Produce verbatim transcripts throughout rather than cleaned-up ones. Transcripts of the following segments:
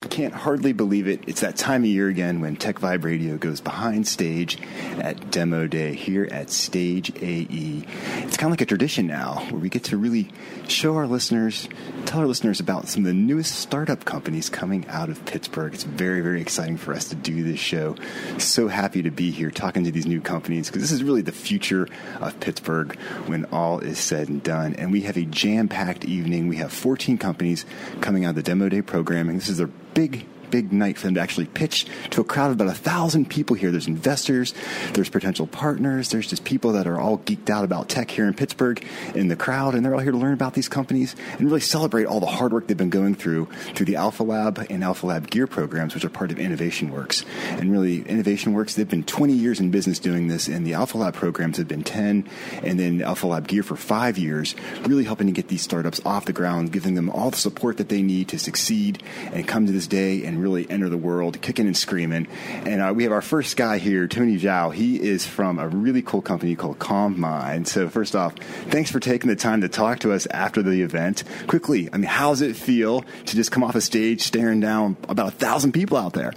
I can't hardly believe it. It's that time of year again when Tech Vibe Radio goes behind stage at Demo Day here at Stage A E. It's kind of like a tradition now where we get to really show our listeners, tell our listeners about some of the newest startup companies coming out of Pittsburgh. It's very, very exciting for us to do this show. So happy to be here talking to these new companies because this is really the future of Pittsburgh when all is said and done. And we have a jam-packed evening. We have fourteen companies coming out of the Demo Day programming. This is their big, big night for them to actually pitch to a crowd of about a thousand people here. There's investors, there's potential partners, there's just people that are all geeked out about tech here in Pittsburgh in the crowd, and they're all here to learn about these companies and really celebrate all the hard work they've been going through through the Alpha Lab and Alpha Lab Gear programs, which are part of Innovation Works. And really, Innovation Works, they've been twenty years in business doing this, and the Alpha Lab programs have been ten, and then Alpha Lab Gear for five years, really helping to get these startups off the ground, giving them all the support that they need to succeed and come to this day and really enter the world kicking and screaming. And uh, we have our first guy here, Tony Zhao. He is from a really cool company called ConvMind. So first off, thanks for taking the time to talk to us after the event. Quickly, I mean, how does it feel to just come off a stage staring down about a thousand people out there?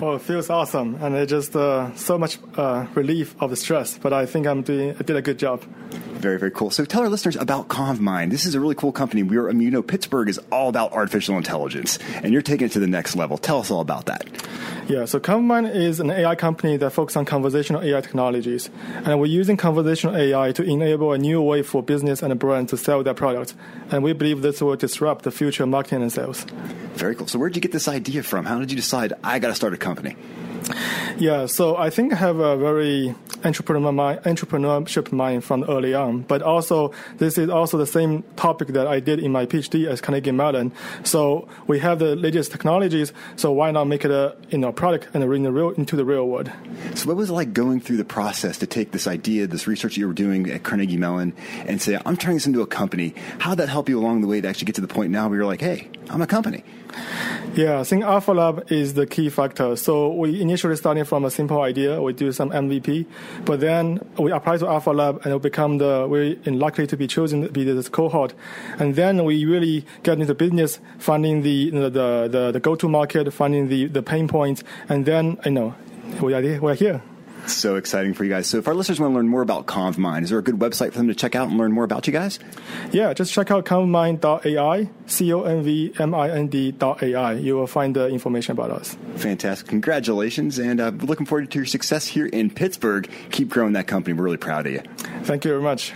Well, it feels awesome, and it's just uh, so much uh, relief of the stress, but I think I'm doing, I did a good job. Very, very cool. So tell our listeners about ConvMind. This is a really cool company. We are, you know, Pittsburgh is all about artificial intelligence, and you're taking it to the next level. Tell us all about that. Yeah, so ConvMind is an A I company that focuses on conversational A I technologies, and we're using conversational A I to enable a new way for business and brands to sell their products, and we believe this will disrupt the future of marketing and sales. Very cool. So where did you get this idea from? How did you decide, I got to start a company? Yeah, so I think I have a very entrepreneur mind, entrepreneurship mind from early on. But also, this is also the same topic that I did in my PhD at Carnegie Mellon. So we have the latest technologies, so why not make it a you know product and bring the real into the real world? So what was it like going through the process to take this idea, this research you were doing at Carnegie Mellon, and say, I'm turning this into a company? How did that help you along the way to actually get to the point now where you're like, hey, I'm a company? Yeah, I think Alpha Lab is the key factor. So we initially started from a simple idea. We do some M V P, but then we apply to Alpha Lab and we become the we're lucky to be chosen to be this cohort. And then we really get into business, finding the you know, the, the the go-to market, finding the, the pain points, and then you know we are we're here. So exciting for you guys. So if our listeners want to learn more about ConvMind, is there a good website for them to check out and learn more about you guys? Yeah, just check out convmind dot A I, C O N V M I N D dot A I. You will find the information about us. Fantastic. Congratulations, and uh, looking forward to your success here in Pittsburgh. Keep growing that company. We're really proud of you. Thank you very much.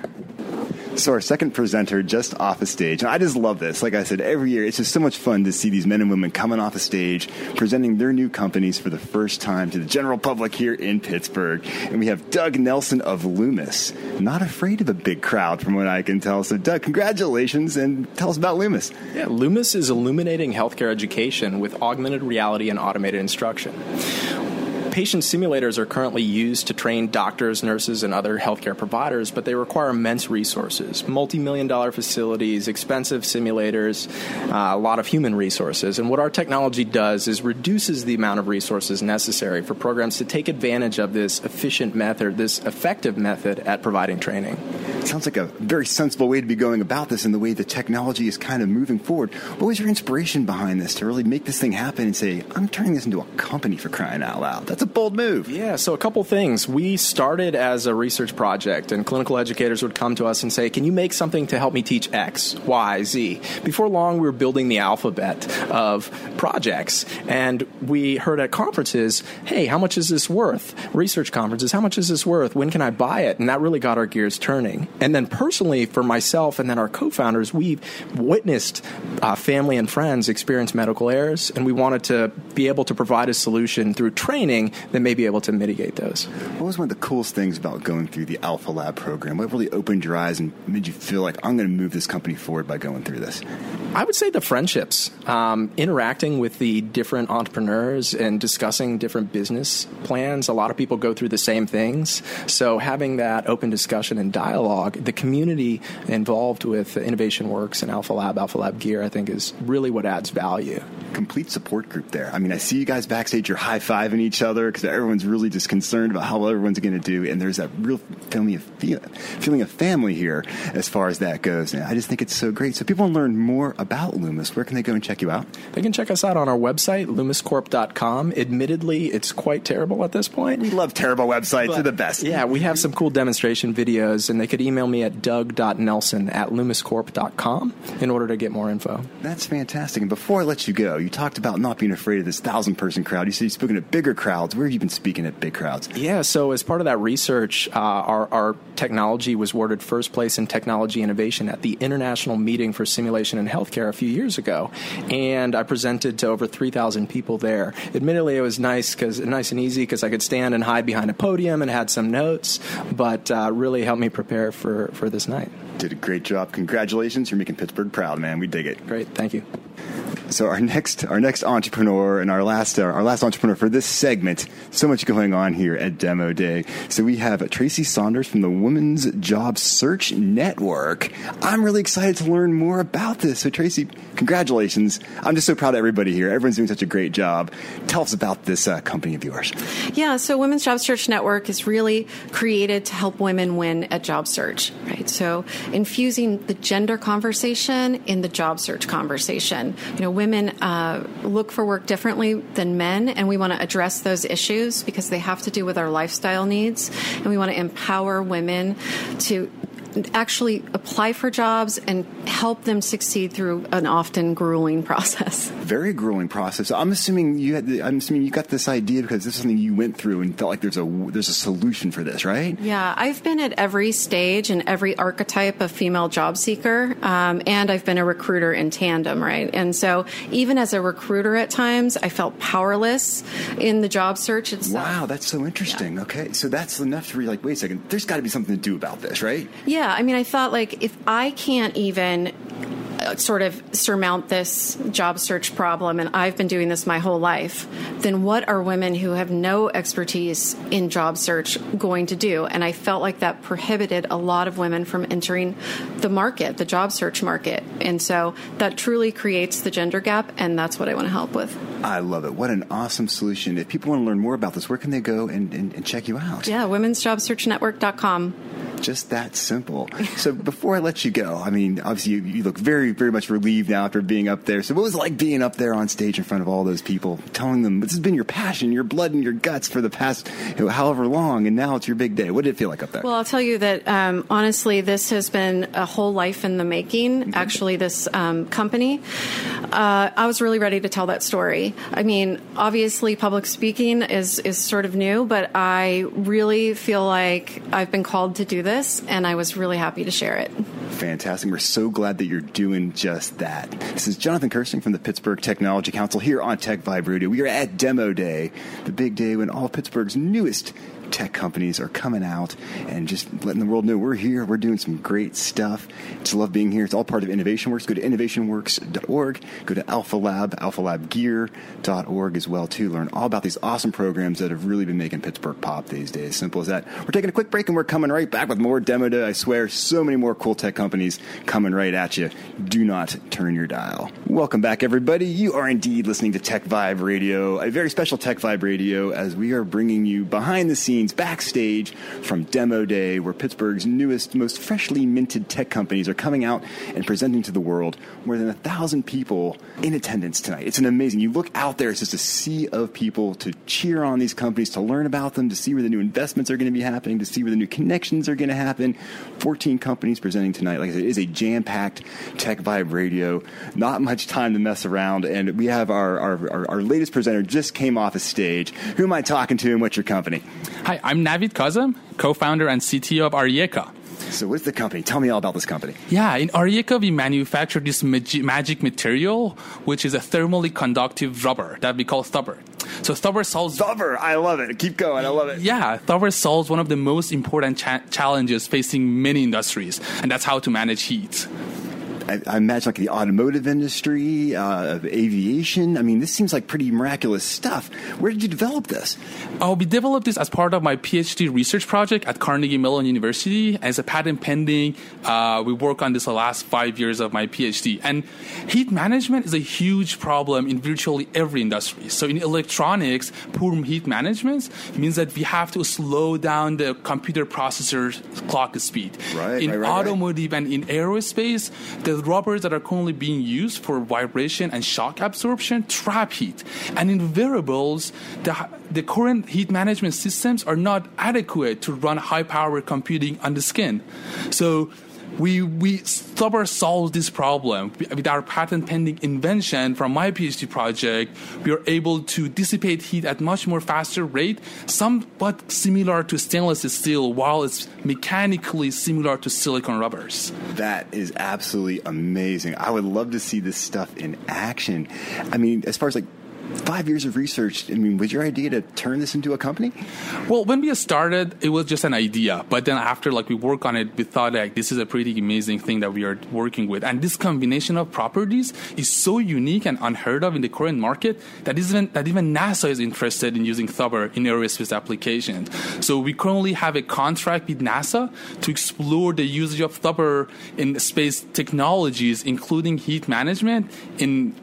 So our second presenter just off a stage, and I just love this. Like I said, every year it's just so much fun to see these men and women coming off a stage, presenting their new companies for the first time to the general public here in Pittsburgh. And we have Doug Nelson of Loomis. Not afraid of a big crowd from what I can tell. So Doug, congratulations, and tell us about Loomis. Yeah, Loomis is illuminating healthcare education with augmented reality and automated instruction. Patient simulators are currently used to train doctors, nurses, and other healthcare providers, but they require immense resources, multi-million dollar facilities, expensive simulators, uh, a lot of human resources. And what our technology does is reduces the amount of resources necessary for programs to take advantage of this efficient method, this effective method at providing training. It sounds like a very sensible way to be going about this and the way the technology is kind of moving forward. What was your inspiration behind this to really make this thing happen and say, I'm turning this into a company, for crying out loud? That's a bold move. Yeah, so a couple things. We started as a research project, and clinical educators would come to us and say, can you make something to help me teach X, Y, Z? Before long, we were building the alphabet of projects, and we heard at conferences, hey, how much is this worth? Research conferences, how much is this worth? When can I buy it? And that really got our gears turning. And then personally, for myself and then our co-founders, we've witnessed uh, family and friends experience medical errors, and we wanted to be able to provide a solution through training doing that may be able to mitigate those. What was one of the coolest things about going through the Alpha Lab program? What really opened your eyes and made you feel like, I'm going to move this company forward by going through this? I would say the friendships. Um, interacting with the different entrepreneurs and discussing different business plans. A lot of people go through the same things. So having that open discussion and dialogue, the community involved with Innovation Works and Alpha Lab, Alpha Lab Gear, I think is really what adds value. Complete support group there. I mean, I see you guys backstage, you're high-fiving each other because everyone's really just concerned about how well everyone's going to do. And there's that real feeling of, feeling of family here as far as that goes. And I just think it's so great. So people want to learn more about Loomis. Where can they go and check you out? They can check us out on our website, loomis corp dot com. Admittedly, it's quite terrible at this point. We love terrible websites. But, they're the best. Yeah, we have some cool demonstration videos, and they could email me at doug dot nelson at loomis corp dot com in order to get more info. That's fantastic. And before I let you go, you talked about not being afraid of this thousand-person crowd. You said you've spoken at bigger crowds. Where have you been speaking at big crowds? Yeah, so as part of that research, uh, our, our technology was awarded first place in technology innovation at the International Meeting for Simulation and Healthcare a few years ago, and I presented to over three thousand people there. Admittedly, it was nice because nice and easy because I could stand and hide behind a podium and had some notes, but uh, really helped me prepare for, for this night. Did a great job. Congratulations. You're making Pittsburgh proud, man. We dig it. Great. Thank you. So our next our next entrepreneur and our last uh, our last entrepreneur for this segment, so much going on here at Demo Day. So we have Tracy Saunders from the Women's Job Search Network. I'm really excited to learn more about this. So Tracy, congratulations. I'm just so proud of everybody here. Everyone's doing such a great job. Tell us about this uh, company of yours. Yeah, so Women's Job Search Network is really created to help women win at job search, right? So infusing the gender conversation in the job search conversation. You know, women uh, look for work differently than men, and we want to address those issues because they have to do with our lifestyle needs, and we want to empower women to actually apply for jobs and help them succeed through an often grueling process. Very grueling process. I'm assuming you had. The, I'm assuming you got this idea because this is something you went through and felt like there's a there's a solution for this, right? Yeah, I've been at every stage and every archetype of female job seeker, um, and I've been a recruiter in tandem, right? And so even as a recruiter, at times I felt powerless in the job search itself. Wow, that's so interesting. Yeah. Okay, so that's enough to be like, wait a second, there's got to be something to do about this, right? Yeah. Yeah, I mean, I thought, like, if I can't even sort of surmount this job search problem, and I've been doing this my whole life, then what are women who have no expertise in job search going to do? And I felt like that prohibited a lot of women from entering the market, the job search market. And so that truly creates the gender gap, and that's what I want to help with. I love it. What an awesome solution. If people want to learn more about this, where can they go and, and, and check you out? Yeah, women's job search network dot com. Just that simple. So before I let you go, I mean, obviously you, you look very, very much relieved now after being up there. So what was it like being up there on stage in front of all those people, telling them this has been your passion, your blood and your guts for the past you know, however long, and now it's your big day? What did it feel like up there? Well, I'll tell you that, um, honestly, this has been a whole life in the making, mm-hmm. actually, this um, company. Uh, I was really ready to tell that story. I mean, obviously, public speaking is, is sort of new, but I really feel like I've been called to do this. This, and I was really happy to share it. Fantastic. We're so glad that you're doing just that. This is Jonathan Kirsting from the Pittsburgh Technology Council here on Tech Vibe Radio. We are at Demo Day, the big day when all Pittsburgh's newest tech companies are coming out and just letting the world know we're here, we're doing some great stuff. Just love being here. It's all part of Innovation Works. Go to innovation works dot org. Go to Alpha Lab, alpha lab gear dot org as well to learn all about these awesome programs that have really been making Pittsburgh pop these days. Simple as that. We're taking a quick break and we're coming right back with more Demo Day. I swear, so many more cool tech companies coming right at you. Do not turn your dial. Welcome back, everybody. You are indeed listening to Tech Vibe Radio, a very special Tech Vibe Radio, as we are bringing you behind the scenes backstage from Demo Day, where Pittsburgh's newest, most freshly minted tech companies are coming out and presenting to the world. More than a thousand people in attendance tonight. It's an amazing. You look out there, it's just a sea of people to cheer on these companies, to learn about them, to see where the new investments are going to be happening, to see where the new connections are going to happen. fourteen companies presenting tonight. Like I said, it is a jam-packed Tech Vibe Radio. Not much time to mess around. And we have our, our, our, our latest presenter just came off the stage. Who am I talking to and what's your company? Hi, I'm Navid Kazem, co-founder and C T O of Arieca. So what's the company? Tell me all about this company. Yeah, in Arieca, we manufacture this mag- magic material, which is a thermally conductive rubber that we call thubber. So Thubber solves... Thubber! I love it. Keep going. I love it. Yeah. Thubber solves one of the most important cha- challenges facing many industries, and that's how to manage heat. I, I imagine like the automotive industry, uh, aviation. I mean, this seems like pretty miraculous stuff. Where did you develop this? I'll be developed this as part of my PhD research project at Carnegie Mellon University. As a patent pending, uh, we work on this the last five years of my PhD. And heat management is a huge problem in virtually every industry. So in electronics, poor heat management means that we have to slow down the computer processor's clock speed. Right, in right, right, automotive right. and in aerospace, the The rubbers that are currently being used for vibration and shock absorption trap heat. And in variables, the, the current heat management systems are not adequate to run high-power computing on the skin. So we we Thubber solved this problem. With our patent-pending invention from my PhD project, we are able to dissipate heat at much more faster rate, somewhat similar to stainless steel, while it's mechanically similar to silicone rubbers. That is absolutely amazing. I would love to see this stuff in action. I mean, as far as like Five years of research, I mean, was your idea to turn this into a company? Well, when we started, it was just an idea. But then after, like, we work on it, we thought, like, this is a pretty amazing thing that we are working with. And this combination of properties is so unique and unheard of in the current market that even, that even NASA is interested in using Thubber in aerospace applications. So we currently have a contract with NASA to explore the usage of Thubber in space technologies, including heat management in...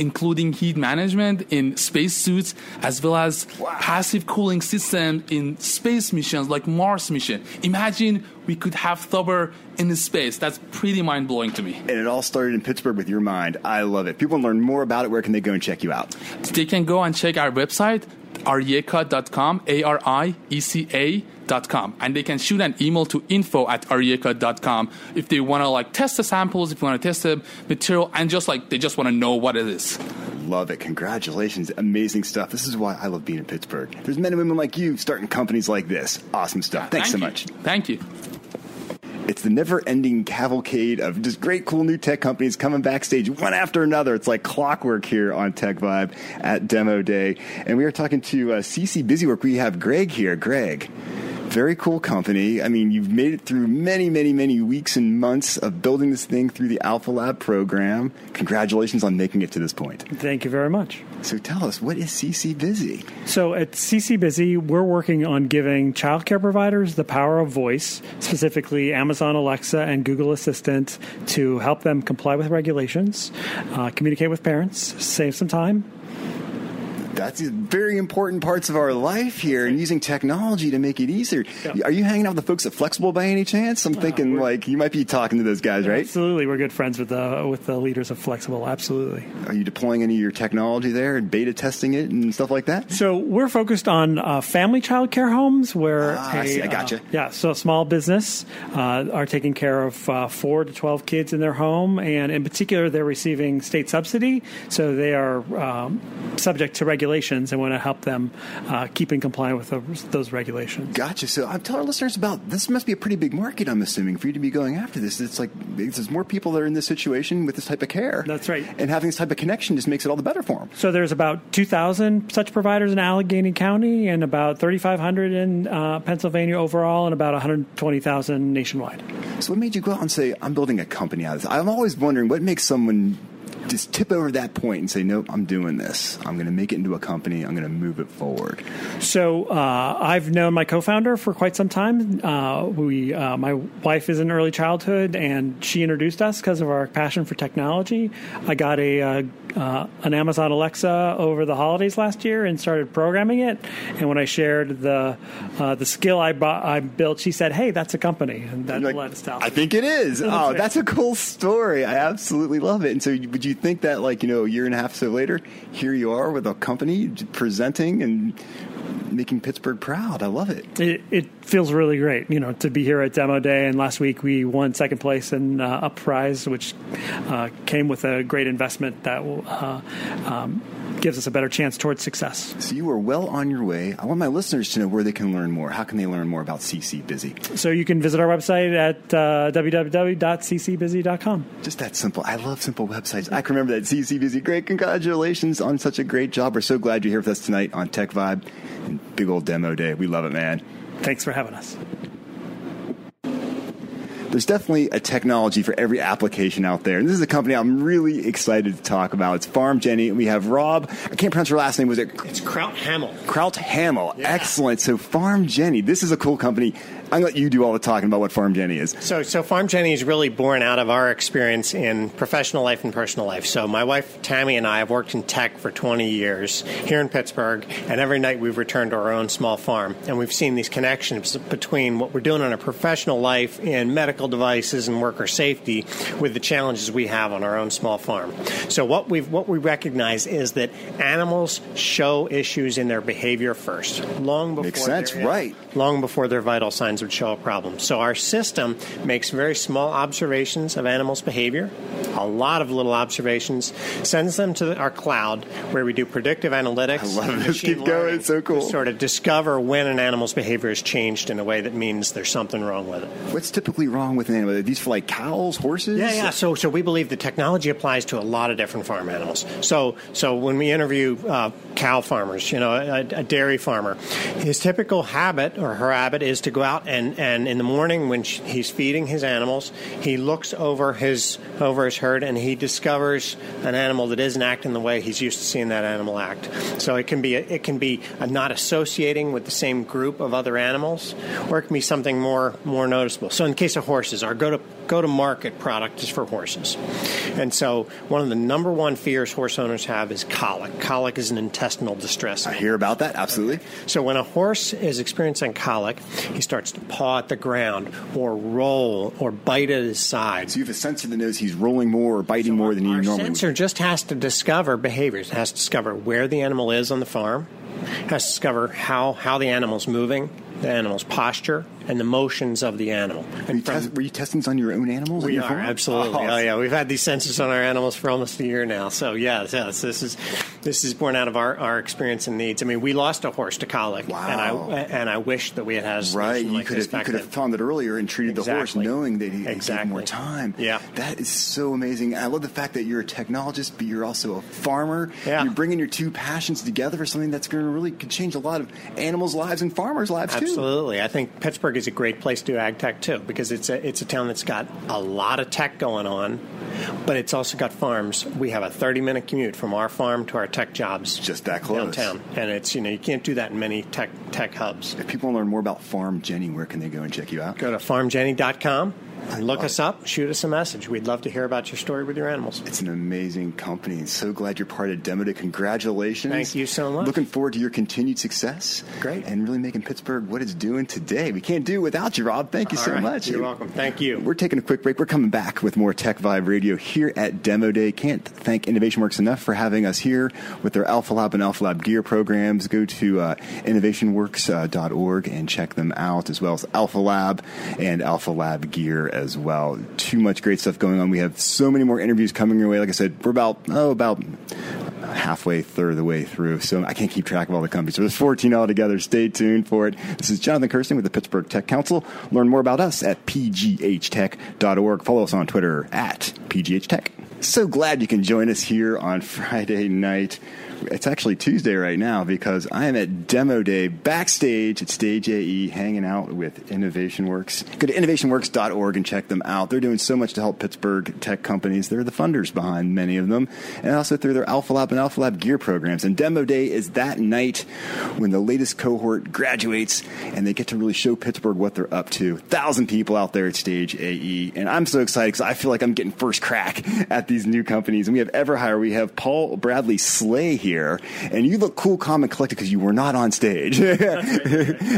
including heat management in spacesuits, as well as wow. passive cooling system in space missions like Mars mission. Imagine we could have Thubber in space. That's pretty mind-blowing to me. And it all started in Pittsburgh with your mind. I love it. People want to learn more about it. Where can they go and check you out? They can go and check our website, arieca dot com, A R I E C A dot com, and they can shoot an email to info at arieca dot com if they want to like test the samples, if you want to test the material, and just like they just want to know what it is. Love it. Congratulations. Amazing stuff. This is why I love being in Pittsburgh. There's men and women like you starting companies like this. Awesome stuff. Thanks Thank so you. much. Thank you. It's the never-ending cavalcade of just great, cool new tech companies coming backstage one after another. It's like clockwork here on Tech Vibe at Demo Day. And we are talking to uh, C C Busy Work. We have Greg here. Greg, very cool company. I mean, you've made it through many, many, many weeks and months of building this thing through the Alpha Lab program. Congratulations on making it to this point. Thank you very much. So tell us, what is C C Busy? So at C C Busy, we're working on giving childcare providers the power of voice, specifically Amazon Alexa and Google Assistant, to help them comply with regulations, uh, communicate with parents, save some time. That's very important parts of our life here, and using technology to make it easier. Yeah. Are you hanging out with the folks at Flexable by any chance? I'm uh, thinking like you might be talking to those guys, right? Absolutely. We're good friends with the with the leaders of Flexable. Absolutely. Are you deploying any of your technology there and beta testing it and stuff like that? So we're focused on uh, family child care homes where ah, a, I, see. I gotcha. Uh, yeah, so a small business uh, are taking care of uh, four to twelve kids in their home, and in particular, they're receiving state subsidy, so they are um, subject to regulations. regulations and want to help them uh, keep in compliance with those regulations. Gotcha. So I tell our listeners about this must be a pretty big market, I'm assuming, for you to be going after this. It's like there's more people that are in this situation with this type of care. That's right. And having this type of connection just makes it all the better for them. So there's about two thousand such providers in Allegheny County and about three thousand five hundred in uh, Pennsylvania overall and about one hundred twenty thousand nationwide. So what made you go out and say, I'm building a company out of this? I'm always wondering what makes someone just tip over that point and say, nope, I'm doing this. I'm going to make it into a company. I'm going to move it forward. So uh, I've known my co-founder for quite some time. Uh, we, uh, my wife is in early childhood, and she introduced us because of our passion for technology. I got a uh, uh, an Amazon Alexa over the holidays last year and started programming it. And when I shared the uh, the skill I, bought, I built, she said, hey, that's a company. And that like, led us to Alpha. I think it is. Oh, that's a cool story. I absolutely love it. And so would you you think that, like, you know, a year and a half or so later, here you are with a company presenting and making Pittsburgh proud. I love it. It, it feels really great, you know, to be here at Demo Day. And last week we won second place in uh, Up Prize, which uh, came with a great investment that will uh, um, gives us a better chance towards success. So you are well on your way. I want my listeners to know where they can learn more. How can they learn more about C C Busy? So you can visit our website at uh, w w w dot c c busy dot com. Just that simple. I love simple websites. I can remember that. C C Busy. Great. Congratulations on such a great job. We're so glad you're here with us tonight on Tech Vibe and big old Demo Day. We love it, man. Thanks for having us. There's definitely a technology for every application out there. And this is a company I'm really excited to talk about. It's Farm Jenny. And we have Rob. I can't pronounce your last name. Was it? It's Kraut Hamel. Kraut Hamel. Yeah. Excellent. So Farm Jenny. This is a cool company. I'm going to let you do all the talking about what Farm Jenny is. So, so Farm Jenny is really born out of our experience in professional life and personal life. So my wife, Tammy, and I have worked in tech for twenty years here in Pittsburgh. And every night we've returned to our own small farm. And we've seen these connections between what we're doing in our professional life and medical devices and worker safety with the challenges we have on our own small farm. So what we what we recognize is that animals show issues in their behavior first, long before makes sense, right? Long before their vital signs would show a problem. So our system makes very small observations of animals' behavior, a lot of little observations, sends them to our cloud where we do predictive analytics. I love this. Keep going. It's so cool. To sort of discover when an animal's behavior has changed in a way that means there's something wrong with it. What's typically wrong with an animal? Are these for like cows, horses? Yeah, yeah. So, so we believe the technology applies to a lot of different farm animals. So, so when we interview uh, cow farmers, you know, a, a dairy farmer, his typical habit or her habit is to go out and, and in the morning when she, he's feeding his animals, he looks over his over his herd and he discovers an animal that isn't acting the way he's used to seeing that animal act. So it can be a, it can be a not associating with the same group of other animals, or it can be something more more noticeable. So in the case of horses. Our go to go to market product is for horses. And so one of the number one fears horse owners have is colic. Colic is an intestinal distress. I hear about that, absolutely. So when a horse is experiencing colic, he starts to paw at the ground or roll or bite at his side. So you have a sensor that knows he's rolling more or biting so more than he normally would. Our sensor just has to discover behaviors. It has to discover where the animal is on the farm. It has to discover how, how the animal's moving, the animal's posture, and the motions of the animal. And were, you from, test, were you testing on your own animals? We are, farm? absolutely. Oh. oh, yeah. We've had these sensors on our animals for almost a year now. So, yeah, yes, this is this is born out of our, our experience and needs. I mean, we lost a horse to colic, wow. and I and I wish that we had had a solution right. you like could this have, back you could then. have found it earlier and treated exactly. the horse knowing that he exactly. had more time. Yeah. That is so amazing. I love the fact that you're a technologist, but you're also a farmer. Yeah. You're bringing your two passions together for something that's going to really could change a lot of animals' lives and farmers' lives, absolutely. too. Absolutely. I think Pittsburgh is a great place to do ag tech too, because it's a it's a town that's got a lot of tech going on, but it's also got farms. We have a thirty minute commute from our farm to our tech jobs, just that close downtown, and it's you know you can't do that in many tech tech hubs. If people want to learn more about Farm Jenny, where can they go and check you out? Go to farm jenny dot com. Look us up. Shoot us a message. We'd love to hear about your story with your animals. It's an amazing company. So glad you're part of Demo Day. Congratulations. Thank you so much. Looking forward to your continued success. Great. And really making Pittsburgh what it's doing today. We can't do it without you, Rob. Thank you All so right. much. You're welcome. Thank you. We're taking a quick break. We're coming back with more Tech Vibe Radio here at Demo Day. Can't thank Innovation Works enough for having us here with their Alpha Lab and Alpha Lab Gear programs. Go to uh, innovation works dot org and check them out, as well as Alpha Lab and Alpha Lab Gear as well. Too much great stuff going on. We have so many more interviews coming your way. Like I said, we're about, oh, about halfway, third of the way through. So I can't keep track of all the companies. So there's fourteen altogether. Stay tuned for it. This is Jonathan Kirsting with the Pittsburgh Tech Council. Learn more about us at p g h tech dot org. Follow us on Twitter at p g h tech. So glad you can join us here on Friday night. It's actually Tuesday right now because I am at Demo Day backstage at Stage A E hanging out with Innovation Works. Go to innovation works dot org and check them out. They're doing so much to help Pittsburgh tech companies. They're the funders behind many of them, and also through their Alpha Lab and Alpha Lab Gear programs. And Demo Day is that night when the latest cohort graduates and they get to really show Pittsburgh what they're up to. a thousand people out there at Stage A E, and I'm so excited because I feel like I'm getting first crack at these new companies. And we have EverHire. We have Paul Bradley Slay here. Here, and you look cool, calm, and collected because you were not on stage. and,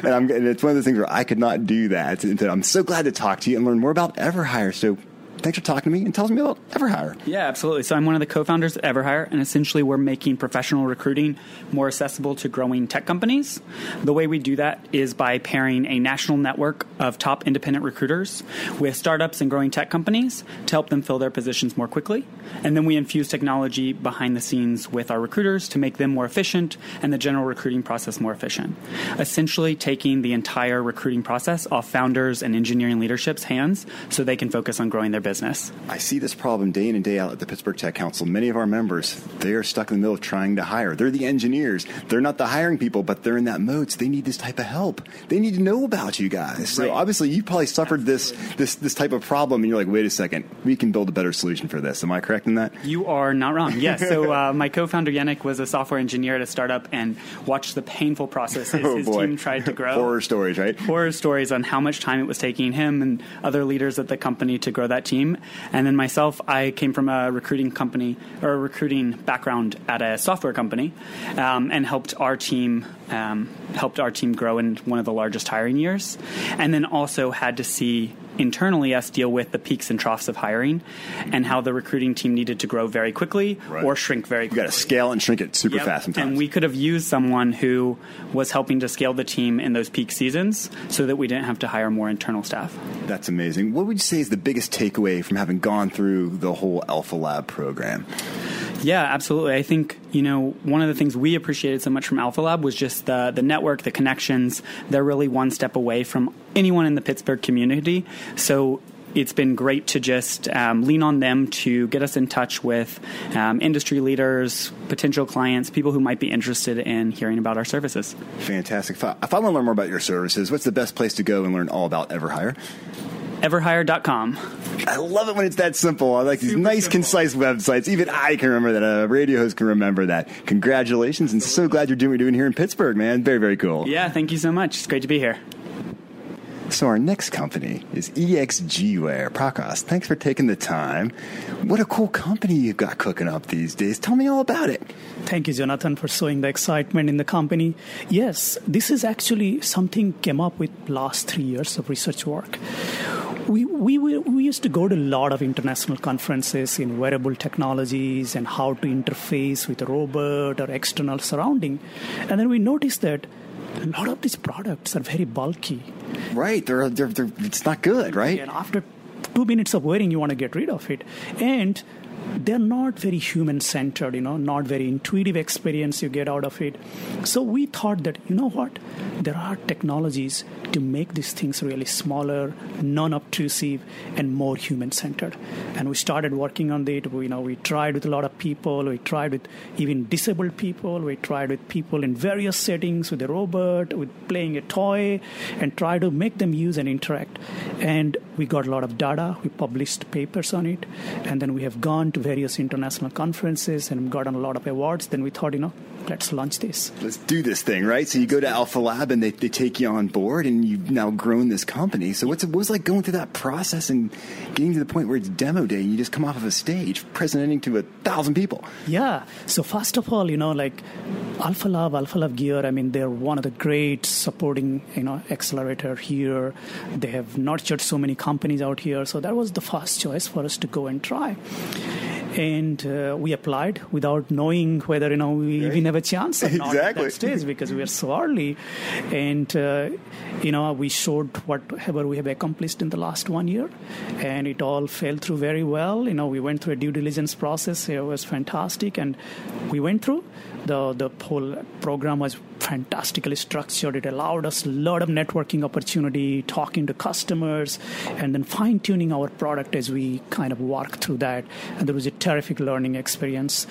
I'm, and it's one of those things where I could not do that. And I'm so glad to talk to you and learn more about EverHire. So thanks for talking to me and telling me about EverHire. Yeah, absolutely. So I'm one of the co-founders of EverHire, and essentially we're making professional recruiting more accessible to growing tech companies. The way we do that is by pairing a national network of top independent recruiters with startups and growing tech companies to help them fill their positions more quickly. And then we infuse technology behind the scenes with our recruiters to make them more efficient and the general recruiting process more efficient. Essentially taking the entire recruiting process off founders and engineering leadership's hands so they can focus on growing their business. I see this problem day in and day out at the Pittsburgh Tech Council. Many of our members, they are stuck in the middle of trying to hire. They're the engineers. They're not the hiring people, but they're in that mode. So they need this type of help. They need to know about you guys. So right. Obviously you probably suffered this, this this type of problem and you're like, wait a second, we can build a better solution for this. Am I correct in that? You are not wrong. Yes. So uh, my co-founder Yannick was a software engineer at a startup and watched the painful process as oh, his boy. team tried to grow. Horror stories, right? Horror stories on how much time it was taking him and other leaders at the company to grow that team. And then myself, I came from a recruiting company or a recruiting background at a software company um, and helped our team um, helped our team grow in one of the largest hiring years. And then also had to see internally us deal with the peaks and troughs of hiring and how the recruiting team needed to grow very quickly right. or shrink very quickly. You got to scale and shrink it super yep. fast sometimes. And we could have used someone who was helping to scale the team in those peak seasons so that we didn't have to hire more internal staff. That's amazing. What would you say is the biggest takeaway from having gone through the whole Alpha Lab program? Yeah, absolutely. I think, you know, one of the things we appreciated so much from Alpha Lab was just the, the network, the connections. They're really one step away from anyone in the Pittsburgh community. So it's been great to just um, lean on them to get us in touch with um, industry leaders, potential clients, people who might be interested in hearing about our services. Fantastic. If I, if I want to learn more about your services, what's the best place to go and learn all about EverHire? EverHire dot com. I love it when it's that simple. I like these Super nice, simple. concise websites. Even I can remember that. A radio host can remember that. Congratulations, and so glad you're doing what you're doing here in Pittsburgh, man. Very, very cool. Yeah, thank you so much. It's great to be here. So our next company is ExGware. Prakash, thanks for taking the time. What a cool company you've got cooking up these days. Tell me all about it. Thank you, Jonathan, for showing the excitement in the company. Yes, this is actually something came up with last three years of research work. We, we we used to go to a lot of international conferences in wearable technologies and how to interface with a robot or external surrounding. And then we noticed that a lot of these products are very bulky. Right. They're, they're, they're, it's not good, right? And after two minutes of wearing, you want to get rid of it. And they're not very human-centered, you know, not very intuitive experience you get out of it. So we thought that, you know what, there are technologies to make these things really smaller, non-obtrusive, and more human-centered. And we started working on it. We, you know, we tried with a lot of people. We tried with even disabled people. We tried with people in various settings, with a robot, with playing a toy, and try to make them use and interact. And we got a lot of data. We published papers on it. And then we have gone to various international conferences and gotten a lot of awards. Then we thought, you know, let's launch this. Let's do this thing, right? So you go to Alpha Lab and they, they take you on board and you've now grown this company. So what's, what was like going through that process and getting to the point where it's demo day and you just come off of a stage presenting to a thousand people? Yeah. So first of all, you know, like Alpha Lab, Alpha Lab Gear, I mean, they're one of the great supporting, you know, accelerator here. They have nurtured so many companies out here. So that was the first choice for us to go and try. And uh, we applied without knowing whether, you know, we right. even have a chance or not exactly. at that stage because we are so early. And, uh, you know, we showed whatever we have accomplished in the last one year. And it all fell through very well. You know, we went through a due diligence process. It was fantastic. And we went through. The, the whole program was fantastically structured. It allowed us a lot of networking opportunity, talking to customers, and then fine-tuning our product as we kind of walk through that. And there was a terrific learning experience.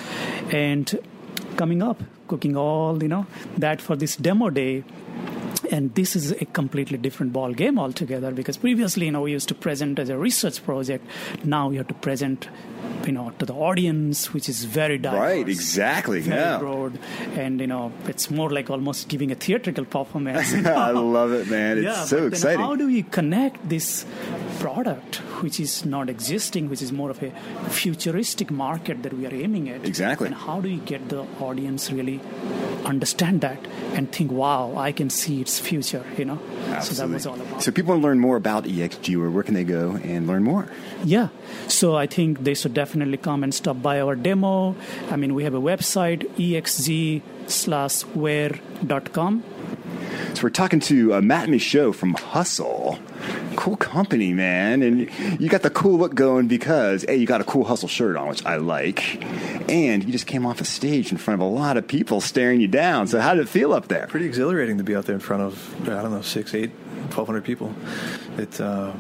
And coming up, cooking all, you know, that for this demo day. And this is a completely different ball game altogether because previously, you know, we used to present as a research project. Now we have to present, you know, to the audience, which is very diverse. Right, exactly. Very yeah. broad. And, you know, it's more like almost giving a theatrical performance. You know? I love it, man. It's yeah, so exciting. How do we connect this product, which is not existing, which is more of a futuristic market that we are aiming at? Exactly. And how do we get the audience really understand that and think, wow, I can see its future, you know. Absolutely. So that was all about. So people want to learn more about E X G, or where can they go and learn more? Yeah. So I think they should definitely come and stop by our demo. I mean, we have a website, E X G slash where dot com. So we're talking to uh, Matt Michaud from Hustle. Cool company, man. And you got the cool look going because, hey, you got a cool Hustle shirt on, which I like. And you just came off a stage in front of a lot of people staring you down. So how did it feel up there? Pretty exhilarating to be out there in front of, I don't know, six, eight, twelve hundred people. It, uh,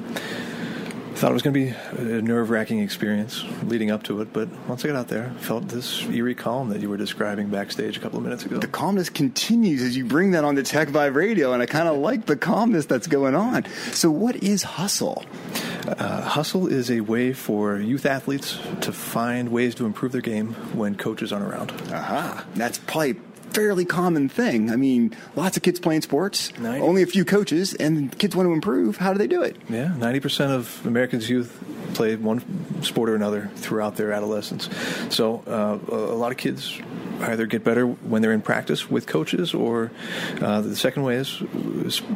I thought it was going to be a nerve-wracking experience leading up to it, but once I got out there, I felt this eerie calm that you were describing backstage a couple of minutes ago. The calmness continues as you bring that on to Tech Vibe Radio, and I kind of like the calmness that's going on. So what is Hustle? Uh, Hustle is a way for youth athletes to find ways to improve their game when coaches aren't around. Aha. That's probably fairly common thing. I mean, lots of kids playing sports, ninety only a few coaches, and kids want to improve. How do they do it? Yeah, ninety percent of Americans' youth play one sport or another throughout their adolescence. So uh, a lot of kids either get better when they're in practice with coaches, or uh, the second way is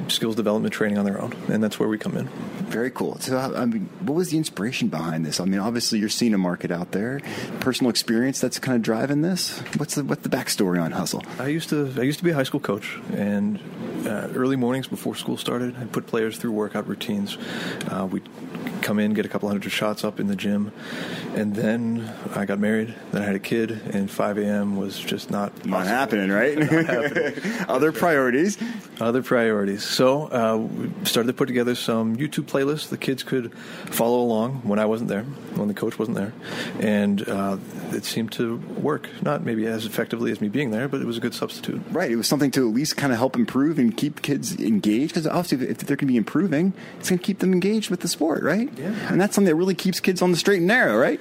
skills development training on their own, and that's where we come in. Very cool. So, I mean, what was the inspiration behind this? I mean, obviously you're seeing a market out there, personal experience that's kind of driving this. What's the what's the backstory on Hustle? I used to I used to be a high school coach, and uh, early mornings before school started, I'd put players through workout routines. Uh, we'd come in, get a couple hundred shots up in the gym, and then I got married. Then I had a kid, and five a.m. was just not not happening, right? Not happening. Other priorities. Other priorities. So uh, we started to put together some YouTube playlists the kids could follow along when I wasn't there, when the coach wasn't there, and uh, it seemed to work. Not maybe as effectively as me being there, but it was a good substitute. Right. It was something to at least kind of help improve and keep kids engaged, because obviously if they're going to be improving, it's going to keep them engaged with the sport, right? Yeah. And that's something that really keeps kids on the straight and narrow, right?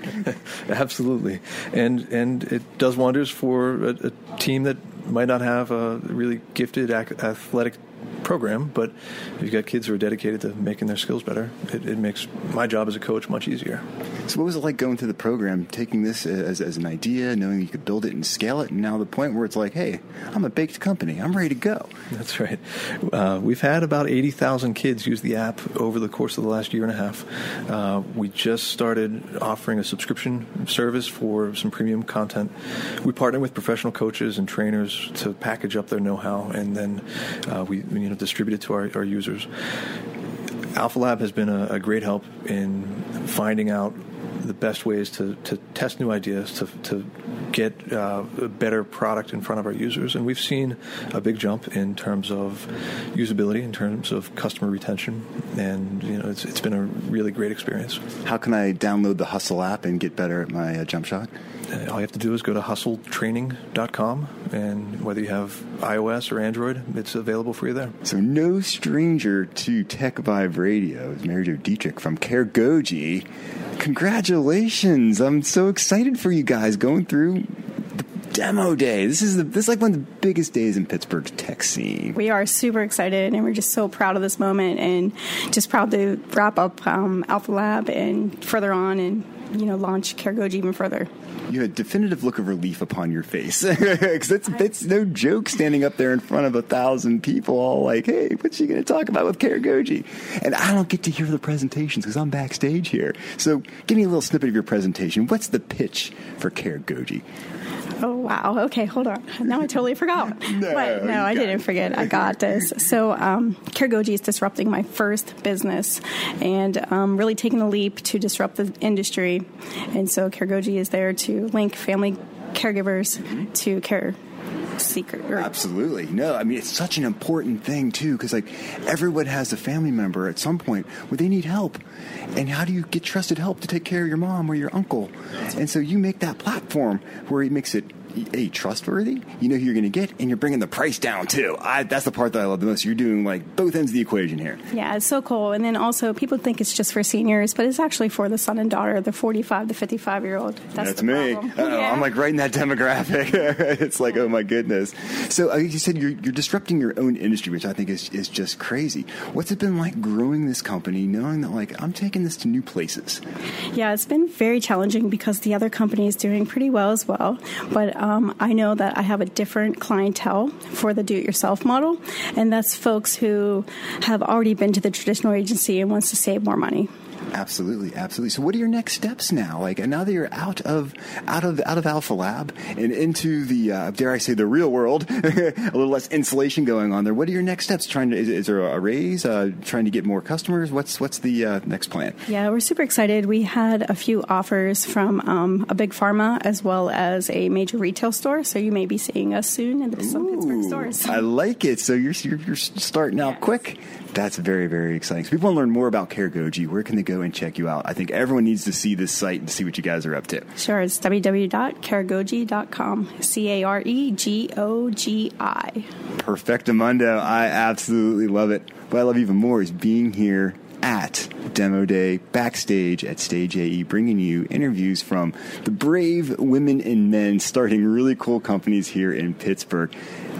Absolutely. And and it does wonders for a, a team that might not have a really gifted ac- athletic program, but if you've got kids who are dedicated to making their skills better, it, it makes my job as a coach much easier. So what was it like going through the program, taking this as, as an idea, knowing you could build it and scale it, and now the point where it's like, hey, I'm a baked company, I'm ready to go? That's right. Uh, we've had about eighty thousand kids use the app over the course of the last year and a half. Uh, we just started offering a subscription service for some premium content. We partner with professional coaches and trainers to package up their know-how, and then uh, we you know, distributed to our, our users. Alpha Lab has been a, a great help in finding out the best ways to, to test new ideas, to to get uh, a better product in front of our users. And we've seen a big jump in terms of usability, in terms of customer retention, and you know it's it's been a really great experience. How can I download the Hustle app and get better at my uh, jump shot? All you have to do is go to hustle training dot com, and whether you have iOS or Android, it's available for you there. So no stranger to Tech Vibe Radio is Mary Jo Dietrich from Caregoji. Congratulations. I'm so excited for you guys going through the Demo Day. This is the, this is like one of the biggest days in Pittsburgh's tech scene. We are super excited, and we're just so proud of this moment, and just proud to wrap up um, Alpha Lab and further on and you know, launch Caregoji even further. You had a definitive look of relief upon your face, because that's, that's no joke standing up there in front of a thousand people all like, hey, what's she going to talk about with Caregoji? And I don't get to hear the presentations because I'm backstage here. So give me a little snippet of your presentation. What's the pitch for Caregoji? Oh, wow. Okay, hold on. Now I totally forgot. no, but no, I didn't it. forget. I got this. So um, Caregoji is disrupting my first business and um, really taking a leap to disrupt the industry. And so Caregoji is there to link family caregivers mm-hmm. to care seekers. Absolutely. No, I mean, it's such an important thing, too, because, like, everyone has a family member at some point where they need help. And how do you get trusted help to take care of your mom or your uncle? And so you make that platform where it makes it A, trustworthy, you know who you're going to get, and you're bringing the price down, too. I, that's the part that I love the most. You're doing, like, both ends of the equation here. Yeah, it's so cool. And then also, people think it's just for seniors, but it's actually for the son and daughter, the forty-five to fifty-five-year-old. That's, that's the me. Problem. Yeah. I'm, like, right in that demographic. It's like, oh, my goodness. So uh, you said you're, you're disrupting your own industry, which I think is, is just crazy. What's it been like growing this company, knowing that, like, I'm taking this to new places? Yeah, it's been very challenging because the other company is doing pretty well as well. But um, um, I know that I have a different clientele for the do-it-yourself model, and that's folks who have already been to the traditional agency and wants to save more money. Absolutely, absolutely. So, what are your next steps now? Like, now that you're out of out of out of Alpha Lab and into the uh, dare I say the real world, a little less insulation going on there. What are your next steps? Trying to is, is there a raise? Uh, trying to get more customers? What's what's the uh, next plan? Yeah, we're super excited. We had a few offers from um, a big pharma as well as a major retail store. So you may be seeing us soon in the Ooh, Pittsburgh stores. I like it. So you're you're, you're starting out yes. quick. That's very, very exciting. So people want to learn more about Caregoji. Where can they go and check you out? I think everyone needs to see this site and see what you guys are up to. Sure. It's w w w dot caregoji dot com. C A R E G O G I. Perfectamundo. I absolutely love it. What I love even more is being here at Demo Day, backstage at Stage A E, bringing you interviews from the brave women and men starting really cool companies here in Pittsburgh.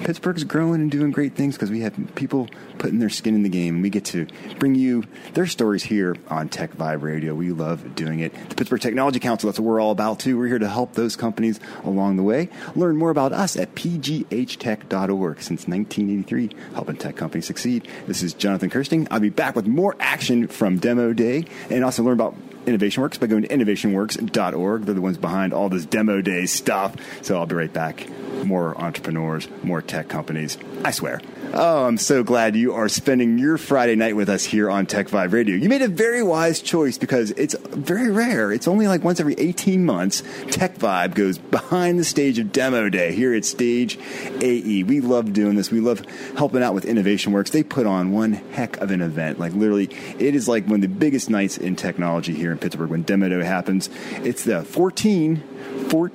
Pittsburgh's growing and doing great things because we have people putting their skin in the game, and we get to bring you their stories here on Tech Vibe Radio. We love doing it. The Pittsburgh Technology Council, that's what we're all about, too. We're here to help those companies along the way. Learn more about us at p g h tech dot org. Since nineteen eighty-three, helping tech companies succeed. This is Jonathan Kirsting. I'll be back with more action from Demo Day, and also learn about Innovation Works by going to innovation works dot org. They're the ones behind all this Demo Day stuff. So I'll be right back. More entrepreneurs, more tech companies. I swear. Oh, I'm so glad you are spending your Friday night with us here on Tech Vibe Radio. You made a very wise choice because it's very rare. It's only like once every eighteen months. Tech Vibe goes behind the stage of Demo Day here at Stage A E. We love doing this. We love helping out with Innovation Works. They put on one heck of an event. Like literally, it is like one of the biggest nights in technology here in Pittsburgh when Demo Day happens. It's the fourteen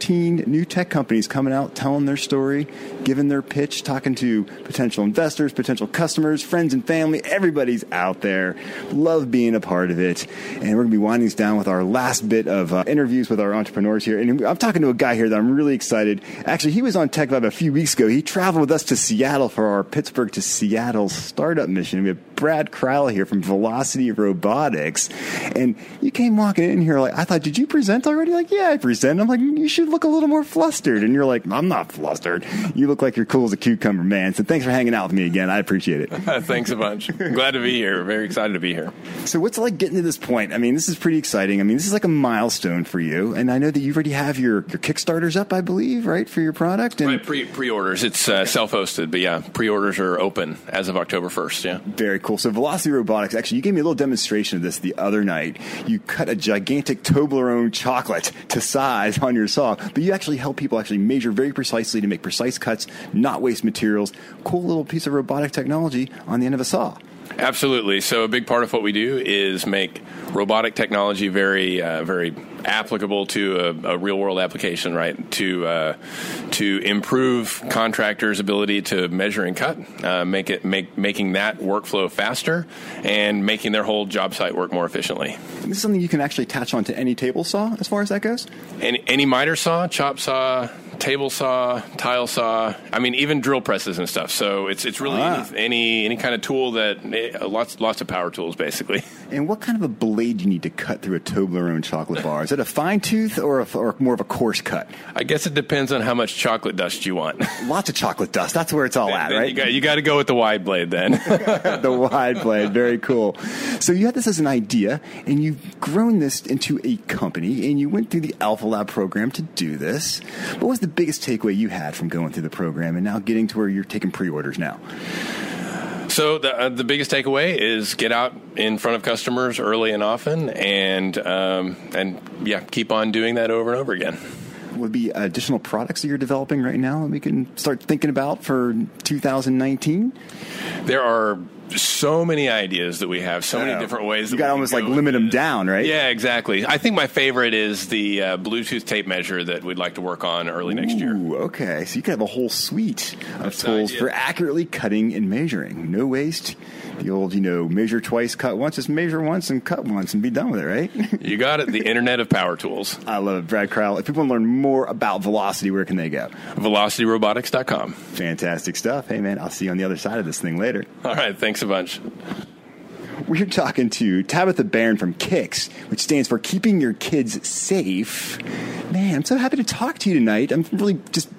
new tech companies coming out, telling their story, giving their pitch, talking to potential investors, potential customers, friends and family. Everybody's out there. Love being a part of it. And we're going to be winding this down with our last bit of uh, interviews with our entrepreneurs here. And I'm talking to a guy here that I'm really excited. Actually, he was on Tech Vibe a few weeks ago. He traveled with us to Seattle for our Pittsburgh to Seattle startup mission. We have Brad Crowell here from Velocity Robotics. And you came walking in here like, I thought, did you present already? Like, yeah, I present. I'm like, you should look a little more flustered. And you're like, I'm not flustered. You look like you're cool as a cucumber, man. So thanks for hanging out with me again. I appreciate it. Thanks a bunch. Glad to be here. Very excited to be here. So what's it like getting to this point? I mean, this is pretty exciting. I mean, this is like a milestone for you. And I know that you already have your, your Kickstarters up, I believe, right, for your product? And right, pre, pre-orders. It's uh, self-hosted. But yeah, pre-orders are open as of October first. Yeah. Very cool. So Velocity Robotics, actually, you gave me a little demonstration of this the other night. You cut a gigantic Toblerone chocolate to size on your saw, but you actually help people actually measure very precisely to make precise cuts, not waste materials. Cool little piece of robotic technology on the end of a saw. Absolutely. So a big part of what we do is make robotic technology very, uh, very applicable to a, a real-world application, right? To uh, to improve contractors' ability to measure and cut, uh, make it make making that workflow faster, and making their whole job site work more efficiently. And this is something you can actually attach onto any table saw, as far as that goes. Any, any miter saw, chop saw, table saw, tile saw. I mean, even drill presses and stuff. So it's it's really ah. any, any any kind of tool that lots lots of power tools basically. And what kind of a blade do you need to cut through a Toblerone chocolate bar? Is it a fine tooth or, a, or more of a coarse cut? I guess it depends on how much chocolate dust you want. Lots of chocolate dust. That's where it's all then, at, then right? You got, you got to go with the wide blade then. The wide blade. Very cool. So you had this as an idea, and you've grown this into a company, and you went through the Alpha Lab program to do this. What was the biggest takeaway you had from going through the program and now getting to where you're taking pre-orders now? So the uh, the biggest takeaway is get out in front of customers early and often, and um, and yeah, keep on doing that over and over again. Would be additional products that you're developing right now that we can start thinking about for two thousand nineteen? There are so many ideas that we have, so many different ways. You got to almost like limit them down, right? Yeah, exactly. I think my favorite is the uh, Bluetooth tape measure that we'd like to work on early next year. Ooh, okay. So you could have a whole suite of tools for accurately cutting and measuring. No waste. The old, you know, measure twice, cut once. Just measure once and cut once and be done with it, right? You got it. The Internet of Power Tools. I love it. Brad Crowell. If people want to learn more about Velocity, where can they go? velocity robotics dot com. Fantastic stuff. Hey, man, I'll see you on the other side of this thing later. All right. Thanks a bunch. We're talking to Tabitha Barron from K Y K S, which stands for Keeping Your Kids Safe. Man, I'm so happy to talk to you tonight. I'm really just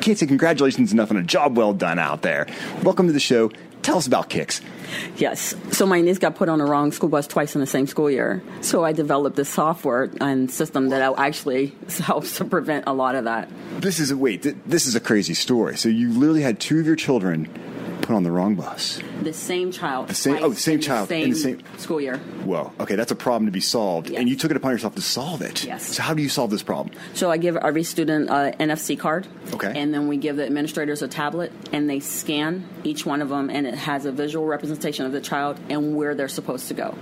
can't say congratulations enough on a job well done out there. Welcome to the show. Tell us about K Y K S. Yes. So my niece got put on the wrong school bus twice in the same school year. So I developed this software and system that actually helps to prevent a lot of that. This is a, wait, th- this is a crazy story. So you literally had two of your children put on the wrong bus. The same child. The same, oh, the same child. The same in the same school year. Whoa. Okay, that's a problem to be solved. Yes. And you took it upon yourself to solve it. Yes. So how do you solve this problem? So I give every student an N F C card. Okay. And then we give the administrators a tablet, and they scan each one of them, and it has a visual representation of the child and where they're supposed to go.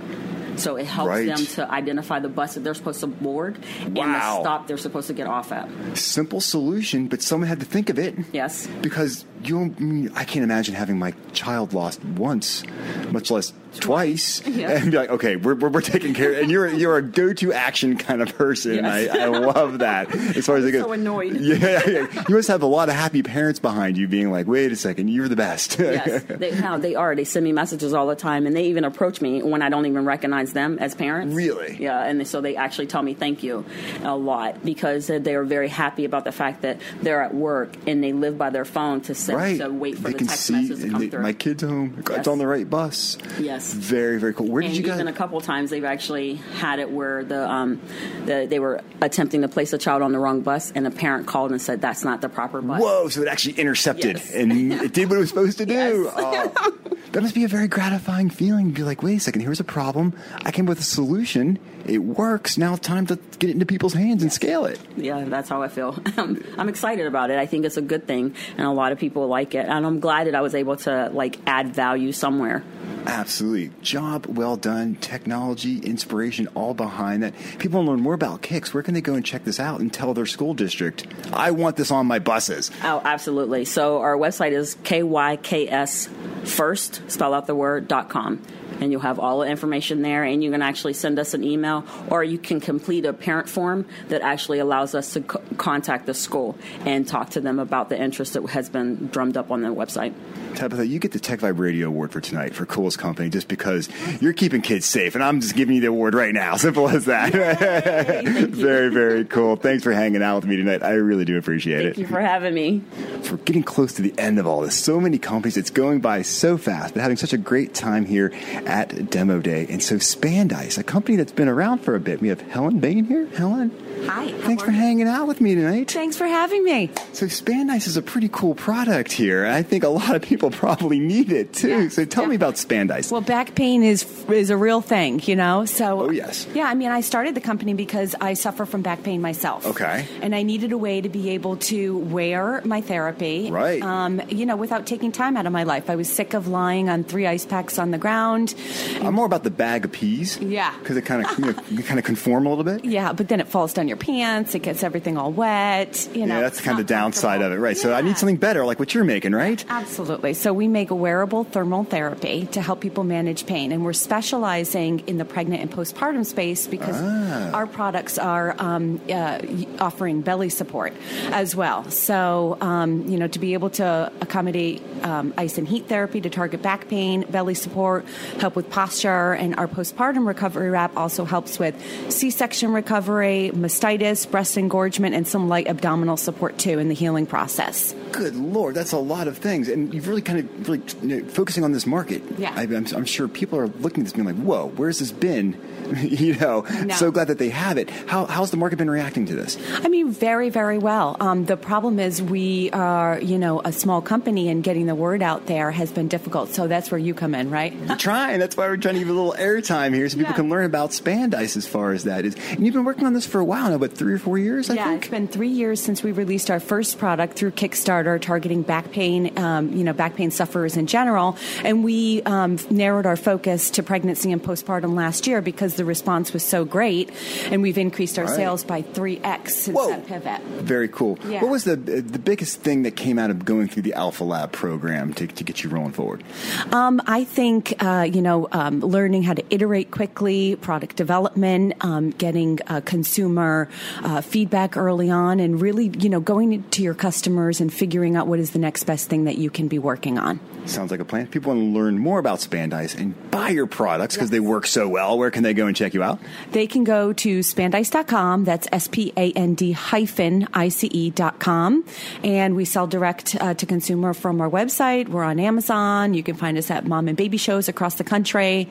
So it helps right. them to identify the bus that they're supposed to board wow. and the stop they're supposed to get off at. Simple solution, but someone had to think of it. Yes. Because you, I can't imagine having my child lost once, much less twice, twice. Yeah. And be like, okay, we're, we're, we're taking care. And you're you're a go-to action kind of person. Yes. I, I love that. As far as it goes, so annoyed. Yeah, yeah, you must have a lot of happy parents behind you, being like, wait a second, you're the best. Yes, they, no, they are. They send me messages all the time, and they even approach me when I don't even recognize them as parents. Really? Yeah, and so they actually tell me thank you a lot because they are very happy about the fact that they're at work and they live by their phone to send. Right. So wait for they the can text see, message to come they, through. My kid's home. Yes. It's on the right bus. Yes. Very, very cool. Where did and you guys? And a couple times they've actually had it where the, um, the they were attempting to place a child on the wrong bus, and a parent called and said that's not the proper bus. Whoa! So it actually intercepted yes. and it did what it was supposed to do. Yes. Oh, that must be a very gratifying feeling. Be like, wait a second, here's a problem. I came up with a solution. It works. Now it's time to get it into people's hands yes. and scale it. Yeah, that's how I feel. I'm excited about it. I think it's a good thing, and a lot of people like it. And I'm glad that I was able to like add value somewhere. Absolutely. Job well done, technology, inspiration, all behind that. People want to learn more about K Y K S. Where can they go and check this out and tell their school district, I want this on my buses? Oh, absolutely. So our website is K Y K S first, spell out the word, dot com. And you'll have all the information there, and you can actually send us an email, or you can complete a parent form that actually allows us to co- contact the school and talk to them about the interest that has been drummed up on their website. Tabitha, you get the Tech Vibe Radio Award for tonight for coolest company just because you're keeping kids safe, and I'm just giving you the award right now. Simple as that. Very, very cool. Thanks for hanging out with me tonight. I really do appreciate Thank it. Thank you for having me. We're getting close to the end of all this. So many companies. It's going by so fast, but having such a great time here at Demo Day. And so Spand-Ice, a company that's been around for a bit. We have Helen Bain here. Helen. Hi. Thanks for you? hanging out with me tonight. Thanks for having me. So Spand-Ice is a pretty cool product here. I think a lot of people probably need it too. Yeah, so tell yeah. me about Spand-Ice. Well, back pain is is a real thing, you know? So Oh, yes. Yeah, I mean, I started the company because I suffer from back pain myself. Okay. And I needed a way to be able to wear my therapy. Right. Um, you know, without taking time out of my life. I was sick of lying on three ice packs on the ground. I'm more about the bag of peas. Yeah. Because it kind of you know, you kind of conform a little bit. Yeah, but then it falls down your pants. It gets everything all wet. You know, yeah, that's kind of the downside of it. Right. Yeah. So I need something better like what you're making, right? Absolutely. So we make a wearable thermal therapy to help people manage pain. And we're specializing in the pregnant and postpartum space because ah. our products are um, uh, offering belly support as well. So, um, you know, to be able to accommodate um, ice and heat therapy to target back pain, belly support, help with posture, and our postpartum recovery wrap also helps with C-section recovery, mastitis, breast engorgement, and some light abdominal support too in the healing process. Good Lord, that's a lot of things, and you've really kind of really you know, focusing on this market. Yeah, I, I'm, I'm sure people are looking at this being like, "Whoa, where's this been?" you know, no. So glad that they have it. How how's the market been reacting to this? I mean, very very well. Um, the problem is we are you know a small company, and getting the word out there has been difficult. So that's where you come in, right? You're trying. That's why we're trying to give a little airtime here so people yeah. can learn about Spand-Ice as far as that is. And you've been working on this for a while now, but three or four years, I yeah, think? Yeah, it's been three years since we released our first product through Kickstarter targeting back pain, um, you know, back pain sufferers in general. And we um, narrowed our focus to pregnancy and postpartum last year because the response was so great. And we've increased our right. sales by three X since Whoa. that pivot. Very cool. Yeah. What was the the biggest thing that came out of going through the Alpha Lab program to, to get you rolling forward? Um, I think, uh, you know, know, um, learning how to iterate quickly, product development, um, getting uh, consumer uh, feedback early on, and really, you know, going to your customers and figuring out what is the next best thing that you can be working on. Sounds like a plan. People want to learn more about Spand-Ice and buy your products because yes. they work so well. Where can they go and check you out? They can go to spand ice dot com. That's S P A N D hyphen I C E dot com. And we sell direct uh, to consumer from our website. We're on Amazon. You can find us at mom and baby shows across the country.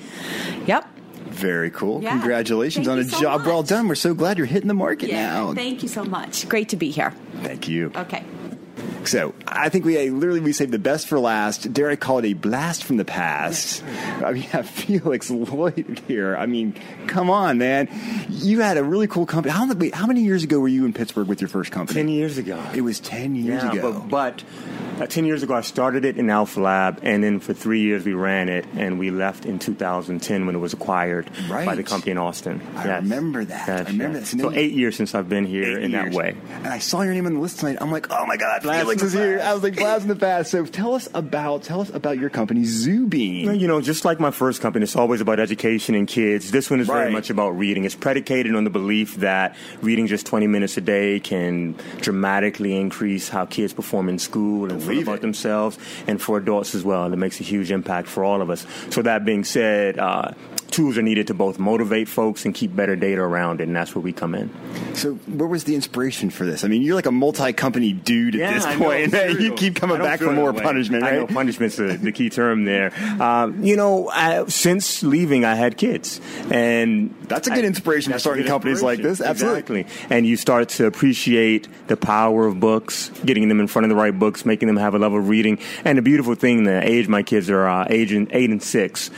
Yep. Very cool. Yeah. Congratulations Thank on a so job much. Well done. We're so glad you're hitting the market yeah. now. Thank you so much. Great to be here. Thank you. Okay. So I think we uh, literally we saved the best for last. Dare I call it a blast from the past? Uh, we have Felix Lloyd here. I mean, come on, man! You had a really cool company. How, wait, how many years ago were you in Pittsburgh with your first company? Ten years ago. It was ten years yeah, ago. But, but uh, ten years ago, I started it in Alpha Lab, and then for three years we ran it, and we left in two thousand ten when it was acquired right. by the company in Austin. I yes. remember that. That's I remember yes. that. So, so eight years since I've been here in years. that way. And I saw your name on the list tonight. I'm like, oh my God, blast. Felix is here. I was like, blast in the past. So tell us about tell us about your company, Zoobean. You know, just like my first company, it's always about education and kids. This one is right. very much about reading. It's predicated on the belief that reading just twenty minutes a day can dramatically increase how kids perform in school and feel about themselves, and for adults as well. And it makes a huge impact for all of us. So that being said, uh, tools are needed to both motivate folks and keep better data around it, and that's where we come in. So where was the inspiration for this? I mean, you're like a multi-company dude at yeah, this point. Know, you keep coming back for more punishment, right? I know punishment's the, the key term there. Um, you know, I, since leaving, I had kids. And that's a good inspiration I, for starting companies like this. Absolutely. Exactly. And you start to appreciate the power of books, getting them in front of the right books, making them have a level of reading. And the beautiful thing, the age my kids are uh, age in, eight and six,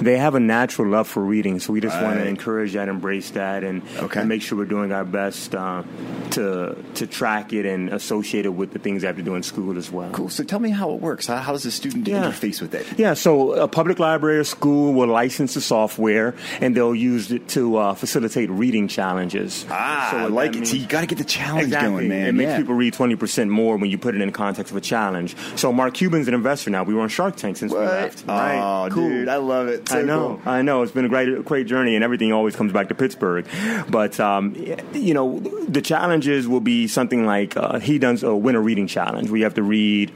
they have a natural love for reading, so we just right. want to encourage that, embrace that, and, okay. and make sure we're doing our best uh, to to track it and associate it with the things they have to do in school as well. Cool. So tell me how it works. How, how does the student yeah. interface with it? Yeah, so a public library or school will license the software, and they'll use it to uh, facilitate reading challenges. Ah, so I like it. Means, so you got to get the challenge exactly. going, man. It makes yeah. people read twenty percent more when you put it in the context of a challenge. So Mark Cuban's an investor now. We were on Shark Tank since what? we left. Oh, right? cool. dude, I love it. So I know, cool. I know. It's been a great, great journey, and everything always comes back to Pittsburgh. But, um, you know, the challenges will be something like uh, he does a winter reading challenge. We have to read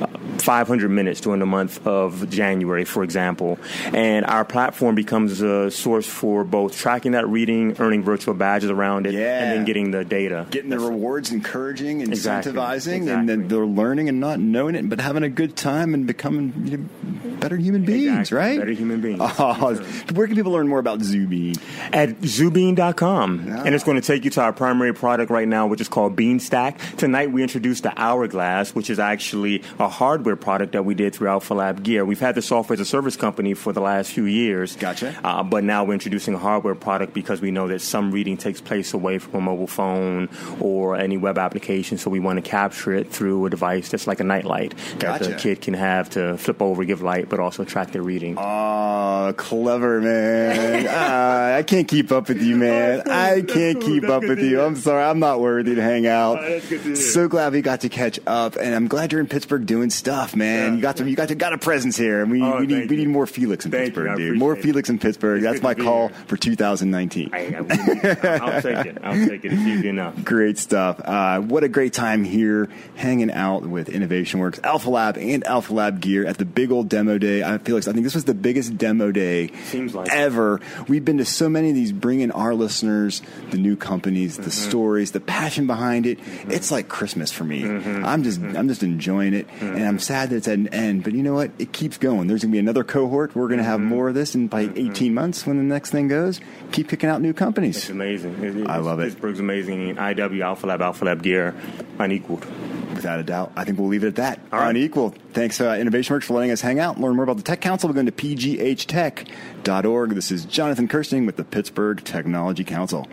uh, five hundred minutes during the month of January, for example. And our platform becomes a source for both tracking that reading, earning virtual badges around it, yeah. and then getting the data. Getting the That's rewards, encouraging, incentivizing, exactly. Exactly. and then they're learning and not knowing it, but having a good time and becoming you know, better human beings, exactly. right? Better human beings. Oh, sure. Where can people learn more about Zoobean? At zoobean dot com. Ah. And it's going to take you to our primary product right now, which is called BeanStack. Tonight we introduced the Hourglass, which is actually a hardware product that we did through Alpha Lab Gear. We've had the software as a service company for the last few years. Gotcha. Uh, but now we're introducing a hardware product because we know that some reading takes place away from a mobile phone or any web application, so we want to capture it through a device that's like a nightlight gotcha. that the kid can have to flip over, give light, but also track their reading. Oh, clever. Man, uh, I can't keep up with you, man. Oh, I can't keep up with you. I'm sorry, I'm not worthy to hang out. Oh, so glad we got to catch up, and I'm glad you're in Pittsburgh doing stuff, man. Yeah, you got to, you got to, got a presence here, and we oh, we need we need more Felix in thank Pittsburgh, dude. More it. Felix in Pittsburgh. It's That's my call here. For two thousand nineteen. I, I I'll take it. I'll take it. It's easy enough. Great stuff. Uh, what a great time here, hanging out with Innovation Works, Alpha Lab, and Alpha Lab Gear at the big old demo day. I, Felix, I think this was the biggest demo day. Seems like ever. It. We've been to so many of these, bringing our listeners the new companies, mm-hmm. the stories, the passion behind it. Mm-hmm. It's like Christmas for me. Mm-hmm. I'm just, mm-hmm. I'm just enjoying it, mm-hmm. and I'm sad that it's at an end. But you know what? It keeps going. There's gonna be another cohort. We're gonna mm-hmm. have more of this, and by mm-hmm. eighteen months, when the next thing goes, keep picking out new companies. It's amazing. It, it, I love it. Pittsburgh's amazing. I W Alpha Lab, Alpha Lab Gear, unequaled. Without a doubt. I think we'll leave it at that. All right. Unequal. Thanks, uh, Innovation Works, for letting us hang out. Learn more about the Tech Council by going to p g h tech dot org. This is Jonathan Kirsting with the Pittsburgh Technology Council.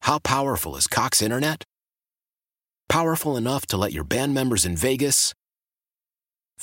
How powerful is Cox Internet? Powerful enough to let your band members in Vegas,